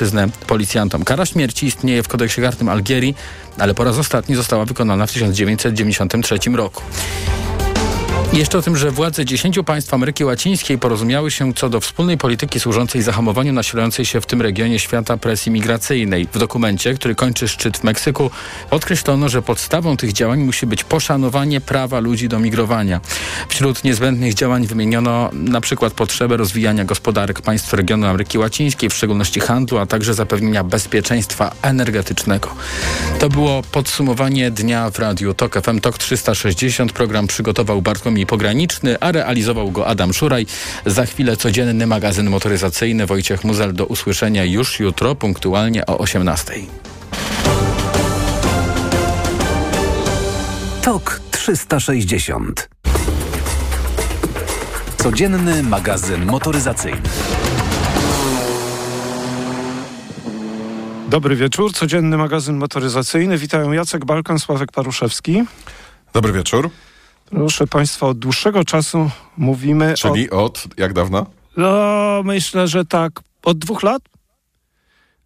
obczyznę policjantom. Kara śmierci istnieje w kodeksie karnym Algierii, ale po raz ostatni została wykonana w 1993 roku. Jeszcze o tym, że władze 10 państw Ameryki Łacińskiej porozumiały się co do wspólnej polityki służącej zahamowaniu nasilającej się w tym regionie świata presji migracyjnej. W dokumencie, który kończy szczyt w Meksyku, podkreślono, że podstawą tych działań musi być poszanowanie prawa ludzi do migrowania. Wśród niezbędnych działań wymieniono na przykład potrzebę rozwijania gospodarek państw regionu Ameryki Łacińskiej, w szczególności handlu, a także zapewnienia bezpieczeństwa energetycznego. To było podsumowanie dnia w Radiu TOK FM. TOK 360. Program przygotował Bartłomiej Pograniczny, a realizował go Adam Szuraj. Za chwilę codzienny magazyn motoryzacyjny. Wojciech Muzel. Do usłyszenia już jutro, punktualnie o 18:00. TOK 360. Codzienny magazyn motoryzacyjny. Dobry wieczór. Codzienny magazyn motoryzacyjny. Witają Jacek Balkan, Sławek Paruszewski. Dobry wieczór. Proszę państwa, od dłuższego czasu mówimy... Czyli od jak dawna? No, myślę, że tak. Od 2 lat?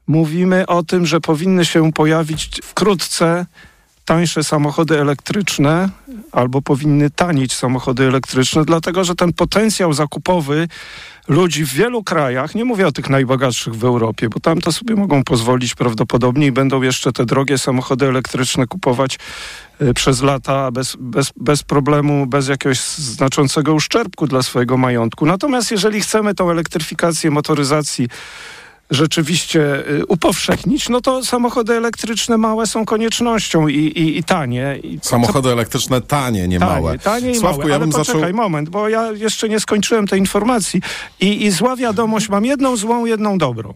Mówimy o tym, że powinny się pojawić wkrótce tańsze samochody elektryczne, albo powinny tanieć samochody elektryczne, dlatego że ten potencjał zakupowy ludzi w wielu krajach, nie mówię o tych najbogatszych w Europie, bo tam to sobie mogą pozwolić prawdopodobnie i będą jeszcze te drogie samochody elektryczne kupować przez lata bez problemu, bez jakiegoś znaczącego uszczerbku dla swojego majątku. Natomiast jeżeli chcemy tą elektryfikację motoryzacji rzeczywiście upowszechnić, no to samochody elektryczne małe są koniecznością i tanie. Samochody elektryczne tanie, nie tanie, małe. Tanie i Sławku, małe, ale moment, bo ja jeszcze nie skończyłem tej informacji. I zła wiadomość, mam jedną złą, jedną dobrą.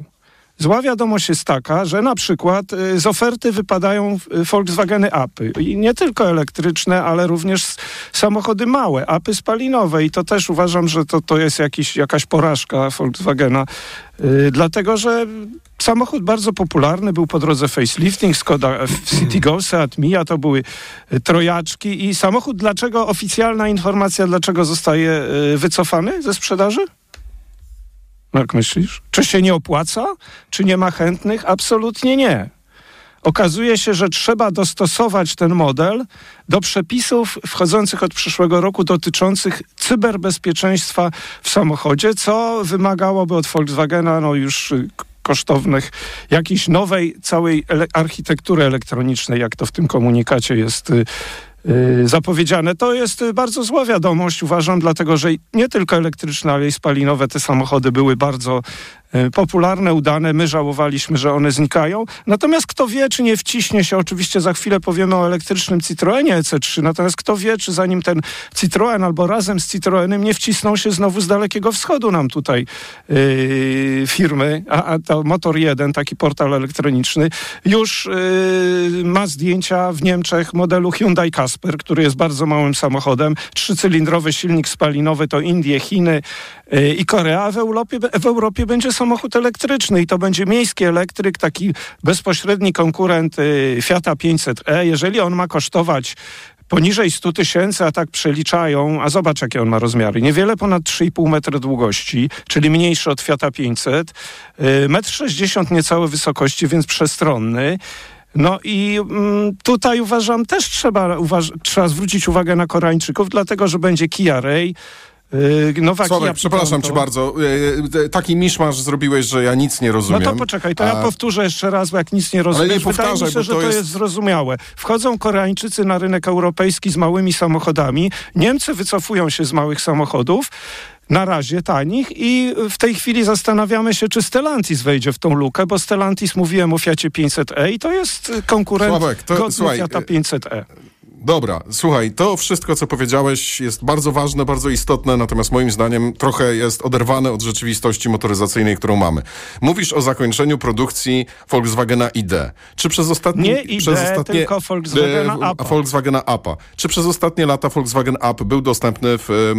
Zła wiadomość jest taka, że na przykład z oferty wypadają Volkswageny Apy. I nie tylko elektryczne, ale również samochody małe, Apy spalinowe. I to też uważam, że to jest jakaś porażka Volkswagena, dlatego że samochód bardzo popularny, był po drodze facelifting, Skoda Citigo, Seat Mia, to były trojaczki. I samochód, dlaczego oficjalna informacja, dlaczego zostaje wycofany ze sprzedaży? Jak myślisz? Czy się nie opłaca? Czy nie ma chętnych? Absolutnie nie. Okazuje się, że trzeba dostosować ten model do przepisów wchodzących od przyszłego roku dotyczących cyberbezpieczeństwa w samochodzie, co wymagałoby od Volkswagena już kosztownych, jakiejś nowej całej architektury elektronicznej, jak to w tym komunikacie jest zapowiedziane. To jest bardzo zła wiadomość, uważam, dlatego że nie tylko elektryczne, ale i spalinowe te samochody były bardzo popularne, udane. My żałowaliśmy, że one znikają. Natomiast kto wie, czy nie wciśnie się, oczywiście za chwilę powiemy o elektrycznym Citroenie EC3, natomiast kto wie, czy zanim ten Citroen albo razem z Citroenem nie wcisną się znowu z Dalekiego Wschodu nam tutaj firmy, a to Motor 1, taki portal elektroniczny, już ma zdjęcia w Niemczech modelu Hyundai Casper, który jest bardzo małym samochodem. 3-cylindrowy silnik spalinowy to Indie, Chiny i Korea, a w Europie będzie samochód elektryczny i to będzie miejski elektryk, taki bezpośredni konkurent Fiata 500e. Jeżeli on ma kosztować poniżej 100 000, a tak przeliczają, a zobacz jakie on ma rozmiary, niewiele ponad 3,5 metra długości, czyli mniejszy od Fiata 500, 1,60 m niecałe wysokości, więc przestronny. No i tutaj uważam, też trzeba zwrócić uwagę na Koreańczyków, dlatego że będzie Kia Ray, Sławek, przepraszam cię bardzo. Taki miszmasz zrobiłeś, że ja nic nie rozumiem. No to poczekaj, to ja powtórzę jeszcze raz, bo jak nic nie rozumiesz, ale nie powtarzaj, wydaje mi się, że to jest zrozumiałe. Wchodzą Koreańczycy na rynek europejski z małymi samochodami. Niemcy wycofują się z małych samochodów. Na razie tanich i w tej chwili zastanawiamy się, czy Stellantis wejdzie w tą lukę, bo Stellantis, mówiłem o Fiacie 500e i to jest konkurent Sławek, godny Fiata 500e. Dobra, słuchaj, to wszystko, co powiedziałeś, jest bardzo ważne, bardzo istotne, natomiast moim zdaniem trochę jest oderwane od rzeczywistości motoryzacyjnej, którą mamy. Mówisz o zakończeniu produkcji Volkswagena ID. Czy przez ostatnie... Nie ID, tylko Volkswagena Appa. Czy przez ostatnie lata Volkswagen App był dostępny w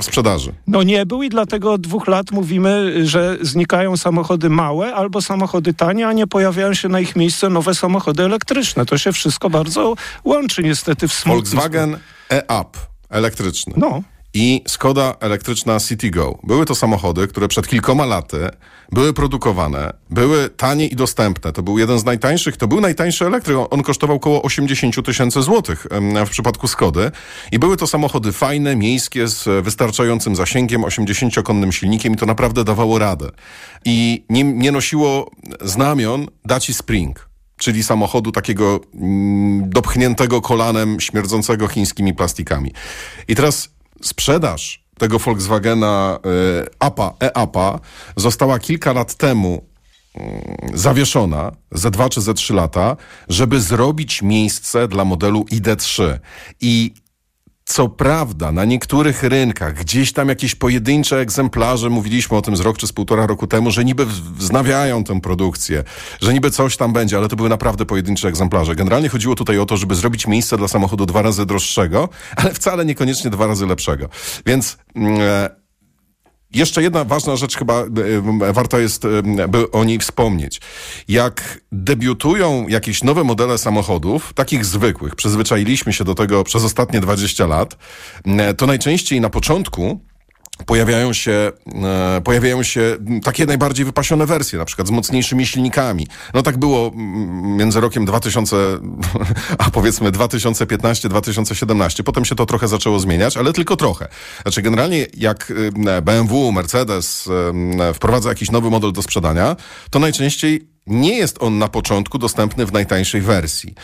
sprzedaży? No nie był i dlatego od 2 lat mówimy, że znikają samochody małe albo samochody tanie, a nie pojawiają się na ich miejsce nowe samochody elektryczne. To się wszystko bardzo łączy niestety w smutnym. Volkswagen e-Up elektryczny. No. i Skoda elektryczna Citigo. Były to samochody, które przed kilkoma laty były produkowane, były tanie i dostępne. To był jeden z najtańszych, to był najtańszy elektryk. On kosztował około 80 000 złotych w przypadku Skody. I były to samochody fajne, miejskie, z wystarczającym zasięgiem, 80-konnym silnikiem i to naprawdę dawało radę. I nie nosiło znamion Daci Spring, czyli samochodu takiego dopchniętego kolanem, śmierdzącego chińskimi plastikami. I teraz sprzedaż tego Volkswagena e-Apa została kilka lat temu zawieszona, ze 2 czy ze 3 lata, żeby zrobić miejsce dla modelu ID3. I co prawda na niektórych rynkach, gdzieś tam jakieś pojedyncze egzemplarze, mówiliśmy o tym z rok czy z półtora roku temu, że niby wznawiają tę produkcję, że niby coś tam będzie, ale to były naprawdę pojedyncze egzemplarze. Generalnie chodziło tutaj o to, żeby zrobić miejsce dla samochodu 2 razy droższego, ale wcale niekoniecznie 2 razy lepszego. Więc jeszcze jedna ważna rzecz chyba warto jest, by o niej wspomnieć. Jak debiutują jakieś nowe modele samochodów, takich zwykłych, przyzwyczailiśmy się do tego przez ostatnie 20 lat, to najczęściej na początku pojawiają się takie najbardziej wypasione wersje, na przykład z mocniejszymi silnikami. No tak było między rokiem 2015-2017. Potem się to trochę zaczęło zmieniać, ale tylko trochę. Znaczy generalnie jak BMW, Mercedes wprowadza jakiś nowy model do sprzedania, to najczęściej nie jest on na początku dostępny w najtańszej wersji.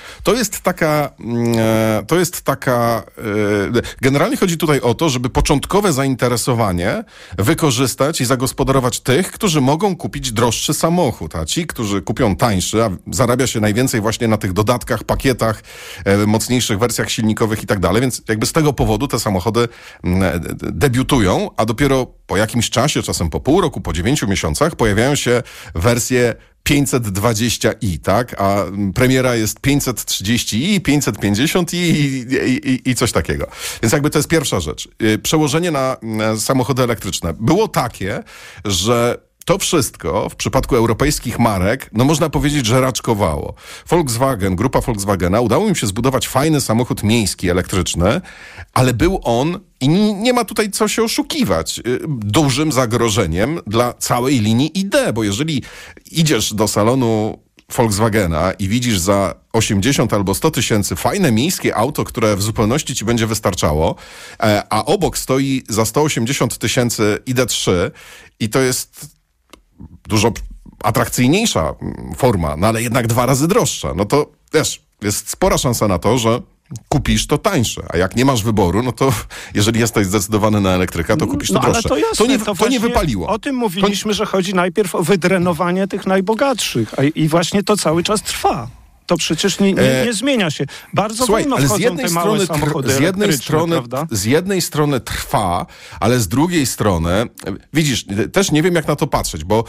Generalnie chodzi tutaj o to, żeby początkowe zainteresowanie wykorzystać i zagospodarować tych, którzy mogą kupić droższy samochód, a ci, którzy kupią tańszy, a zarabia się najwięcej właśnie na tych dodatkach, pakietach, mocniejszych wersjach silnikowych i tak dalej, więc jakby z tego powodu te samochody debiutują, a dopiero po jakimś czasie, czasem po pół roku, po 9 miesiącach pojawiają się wersje 520i, tak? A premiera jest 530i, 550i i coś takiego. Więc jakby to jest pierwsza rzecz. Przełożenie na samochody elektryczne było takie, że to wszystko w przypadku europejskich marek, no można powiedzieć, że raczkowało. Volkswagen, grupa Volkswagena, udało im się zbudować fajny samochód miejski, elektryczny, ale był on, i nie ma tutaj co się oszukiwać, dużym zagrożeniem dla całej linii ID, bo jeżeli idziesz do salonu Volkswagena i widzisz za 80 albo 100 tysięcy fajne miejskie auto, które w zupełności ci będzie wystarczało, a obok stoi za 180 tysięcy ID3 i to jest dużo atrakcyjniejsza forma, no ale jednak 2 razy droższa, no to też jest spora szansa na to, że kupisz to tańsze, a jak nie masz wyboru, no to jeżeli jesteś zdecydowany na elektryka, to kupisz to droższe. Ale to nie wypaliło. O tym mówiliśmy, że chodzi najpierw o wydrenowanie tych najbogatszych i właśnie to cały czas trwa. To przecież nie zmienia się. Bardzo wolno wchodzą te małe samochody elektryczne, prawda? Z jednej strony trwa, ale z drugiej strony, widzisz, też nie wiem jak na to patrzeć, bo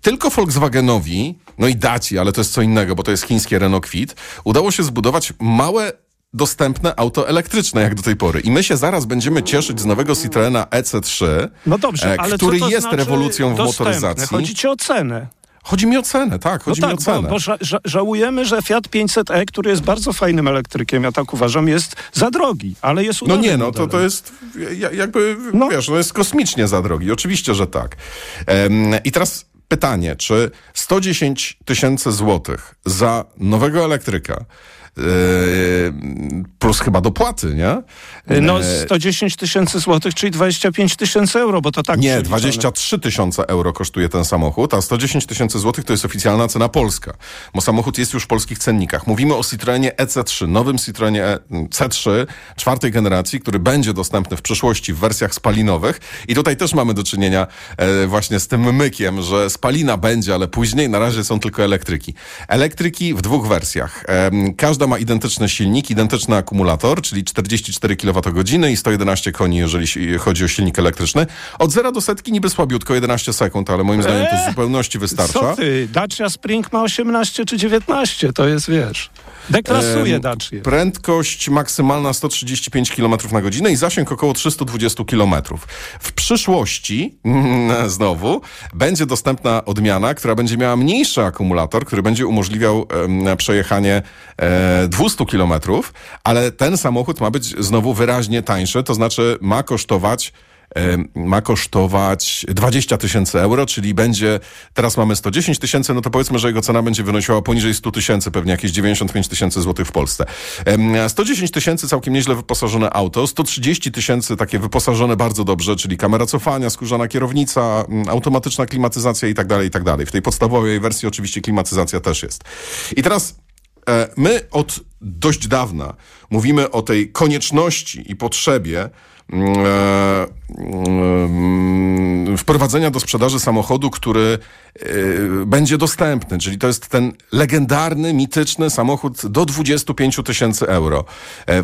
tylko Volkswagenowi, no i Daci, ale to jest co innego, bo to jest chińskie Renault Kwid, udało się zbudować małe dostępne auto elektryczne jak do tej pory. I my się zaraz będziemy cieszyć z nowego Citroena EC3, no dobrze, ale który co to jest znaczy rewolucją w motoryzacji. Chodzi ci o cenę. Chodzi mi o cenę, tak. Chodzi mi o cenę. Bo żałujemy, że Fiat 500e, który jest bardzo fajnym elektrykiem, ja tak uważam, jest za drogi, ale jest udanym modelem. To jest jakby, wiesz, to jest kosmicznie za drogi. Oczywiście, że tak. I teraz pytanie, czy 110 tysięcy złotych za nowego elektryka plus chyba dopłaty, nie? 110 000 złotych, czyli 25 000 euro, bo to tak... Nie, 23 000 euro kosztuje ten samochód, a 110 000 złotych to jest oficjalna cena polska, bo samochód jest już w polskich cennikach. Mówimy o Citroenie EC3, nowym Citroenie C3 czwartej generacji, który będzie dostępny w przyszłości w wersjach spalinowych i tutaj też mamy do czynienia właśnie z tym mykiem, że spalina będzie, ale później na razie są tylko elektryki. Elektryki w 2 wersjach. Każda ma identyczny silnik, identyczny akumulator, czyli 44 kWh i 111 koni, jeżeli chodzi o silnik elektryczny. Od 0 do setki niby słabiutko, 11 sekund, ale moim zdaniem to w zupełności wystarcza. Co ty? Dacia Spring ma 18 czy 19, to jest, wiesz... Deklasuje Dacię. Prędkość maksymalna 135 km na godzinę i zasięg około 320 km. W przyszłości znowu będzie dostępna odmiana, która będzie miała mniejszy akumulator, który będzie umożliwiał przejechanie 200 kilometrów, ale ten samochód ma być znowu wyraźnie tańszy, to znaczy ma kosztować 20 000 euro, czyli będzie, teraz mamy 110 000, no to powiedzmy, że jego cena będzie wynosiła poniżej 100 000, pewnie jakieś 95 000 złotych w Polsce. 110 000 całkiem nieźle wyposażone auto, 130 000 takie wyposażone bardzo dobrze, czyli kamera cofania, skórzana kierownica, automatyczna klimatyzacja i tak dalej. W tej podstawowej wersji oczywiście klimatyzacja też jest. I teraz my od dość dawna mówimy o tej konieczności i potrzebie wprowadzenia do sprzedaży samochodu, który będzie dostępny, czyli to jest ten legendarny, mityczny samochód do 25 000 euro.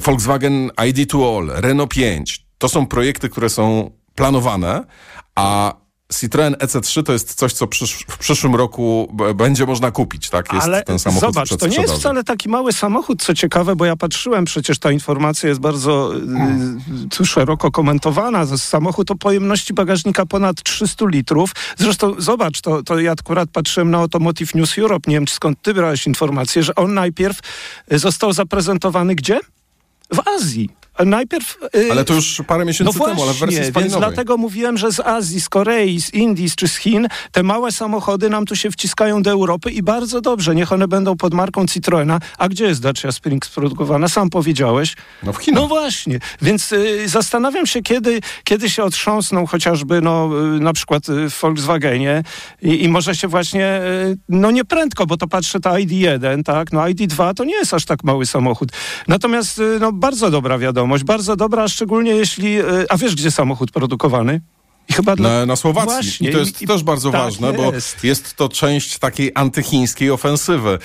Volkswagen ID2 All, Renault 5. To są projekty, które są planowane, a Citroën EC3 to jest coś, co w przyszłym roku będzie można kupić, tak? Jest ale ten samochód, zobacz, to nie jest wcale taki mały samochód, co ciekawe, bo ja patrzyłem, przecież ta informacja jest bardzo szeroko komentowana. Samochód o pojemności bagażnika ponad 300 litrów. Zresztą zobacz, to ja akurat patrzyłem na Automotive News Europe, nie wiem, skąd ty brałeś informację, że on najpierw został zaprezentowany gdzie? W Azji. Najpierw... Ale to już parę miesięcy temu, ale w wersji spalinowej. Więc dlatego mówiłem, że z Azji, z Korei, z Indii czy z Chin te małe samochody nam tu się wciskają do Europy i bardzo dobrze, niech one będą pod marką Citroena. A gdzie jest Dacia Spring produkowana? Sam powiedziałeś. No w Chinach. No właśnie. Więc zastanawiam się, kiedy się otrząsną chociażby na przykład w Volkswagenie i może się właśnie nieprędko, bo to patrzę ta ID1, tak? No ID2 to nie jest aż tak mały samochód. Natomiast bardzo dobra wiadomość. Bardzo dobra, szczególnie jeśli... A wiesz, gdzie samochód produkowany? I chyba na Słowacji. Właśnie. I to jest też bardzo ważne, jest. Bo jest to część takiej antychińskiej ofensywy,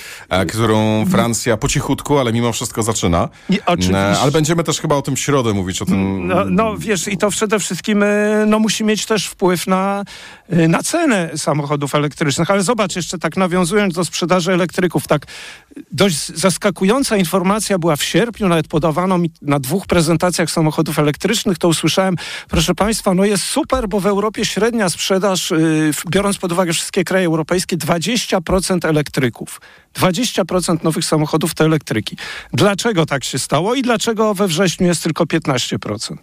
którą Francja po cichutku, ale mimo wszystko zaczyna. Ale będziemy też chyba o tym w środę mówić. O tym... No wiesz, i to przede wszystkim musi mieć też wpływ na cenę samochodów elektrycznych. Ale zobacz, jeszcze tak nawiązując do sprzedaży elektryków, tak dość zaskakująca informacja była w sierpniu, nawet podawano mi na 2 prezentacjach samochodów elektrycznych, to usłyszałem, proszę Państwa, jest super, bo w Europie średnia sprzedaż, biorąc pod uwagę wszystkie kraje europejskie, 20% elektryków. 20% nowych samochodów to elektryki. Dlaczego tak się stało i dlaczego we wrześniu jest tylko 15%?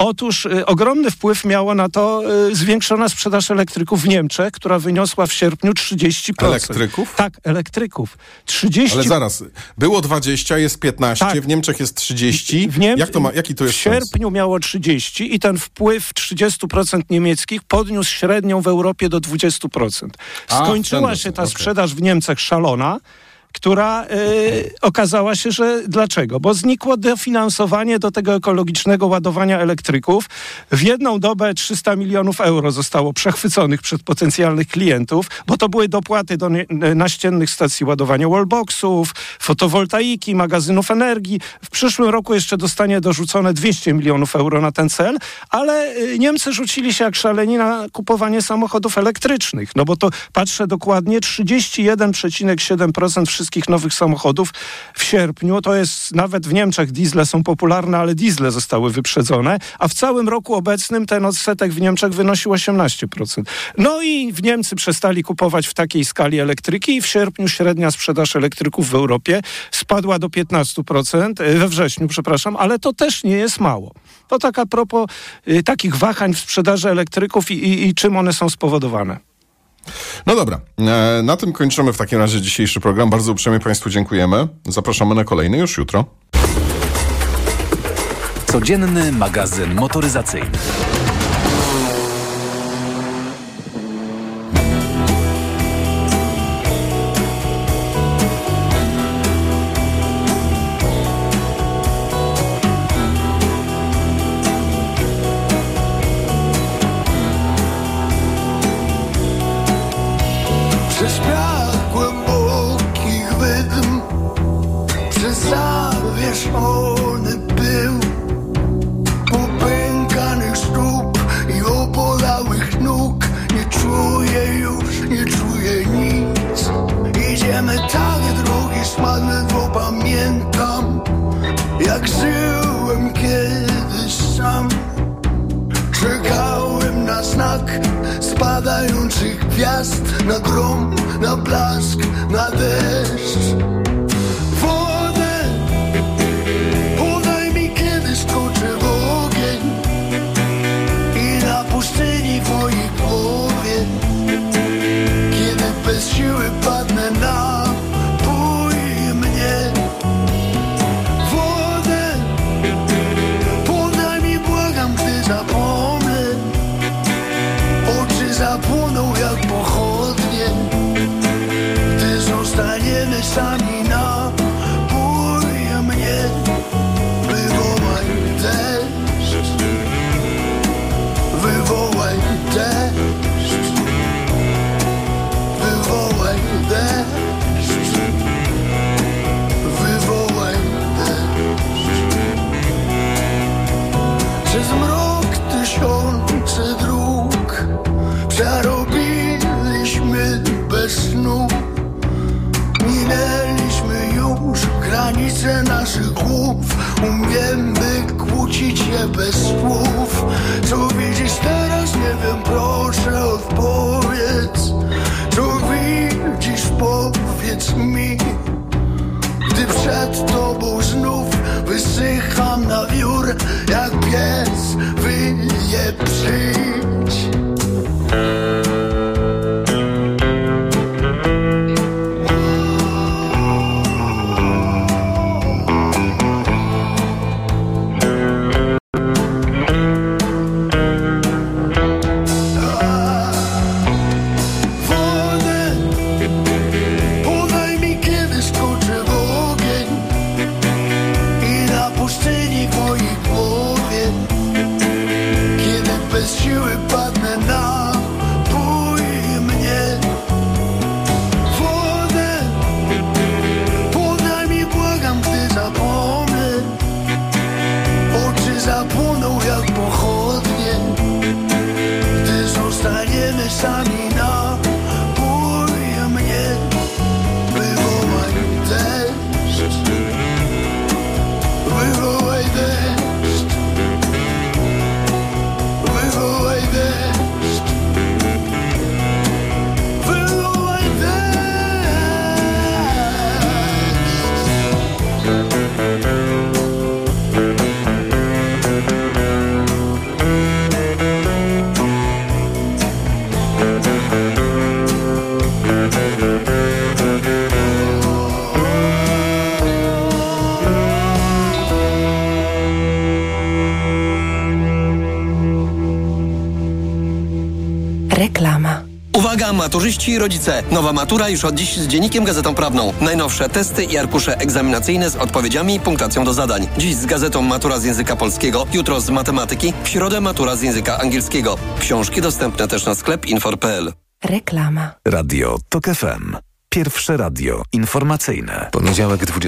Otóż ogromny wpływ miało na to zwiększona sprzedaż elektryków w Niemczech, która wyniosła w sierpniu 30%. Elektryków? Tak, elektryków. 30%. Ale zaraz, było 20, jest 15, tak. W Niemczech jest 30. Jaki to jest sens? W sierpniu miało 30 i ten wpływ 30% niemieckich podniósł średnią w Europie do 20%. Skończyła się ta sprzedaż w Niemczech szalona, która okazała się, że dlaczego? Bo znikło dofinansowanie do tego ekologicznego ładowania elektryków. W jedną dobę 300 milionów euro zostało przechwyconych przez potencjalnych klientów, bo to były dopłaty do naściennych stacji ładowania wallboxów, fotowoltaiki, magazynów energii. W przyszłym roku jeszcze dostanie dorzucone 200 milionów euro na ten cel, ale Niemcy rzucili się jak szaleni na kupowanie samochodów elektrycznych, no bo to, patrzę dokładnie, 31,7% wszystkich nowych samochodów w sierpniu. To jest, nawet w Niemczech diesle są popularne, ale diesle zostały wyprzedzone, a w całym roku obecnym ten odsetek w Niemczech wynosił 18%. No i w Niemcy przestali kupować w takiej skali elektryki i w sierpniu średnia sprzedaż elektryków w Europie spadła do 15%, we wrześniu, przepraszam, ale to też nie jest mało. To tak a propos takich wahań w sprzedaży elektryków i czym one są spowodowane. No dobra, na tym kończymy w takim razie dzisiejszy program. Bardzo uprzejmie Państwu dziękujemy. Zapraszamy na kolejny już jutro. Codzienny magazyn motoryzacyjny. Na grom, na blask, na deszcz. Woda bez siły padnę na bój mnie. Wodę podaj mi, błagam, gdy zapomnę. Oczy zapłoną jak pochodnie, gdy zostaniemy sami na bój mnie. Wywołaj deszcz, wywołaj deszcz, wywołaj deszcz. Przez mrok tysiące dróg przerobiliśmy bez snu. Minęliśmy już granice naszych głów. Umiemy kłócić się bez słów. Co widzisz teraz, nie wiem, proszę odpowiedz. Co widzisz, powiedz mi. Gdy przed tobą znów wysycham na wiór, jak pies wyje przyjdź. Maturzyści, rodzice. Nowa matura już od dziś z Dziennikiem Gazetą Prawną. Najnowsze testy i arkusze egzaminacyjne z odpowiedziami i punktacją do zadań. Dziś z gazetą matura z języka polskiego, jutro z matematyki, w środę matura z języka angielskiego. Książki dostępne też na sklep.infor.pl. Reklama. Radio TOK FM. Pierwsze radio informacyjne. Poniedziałek 20.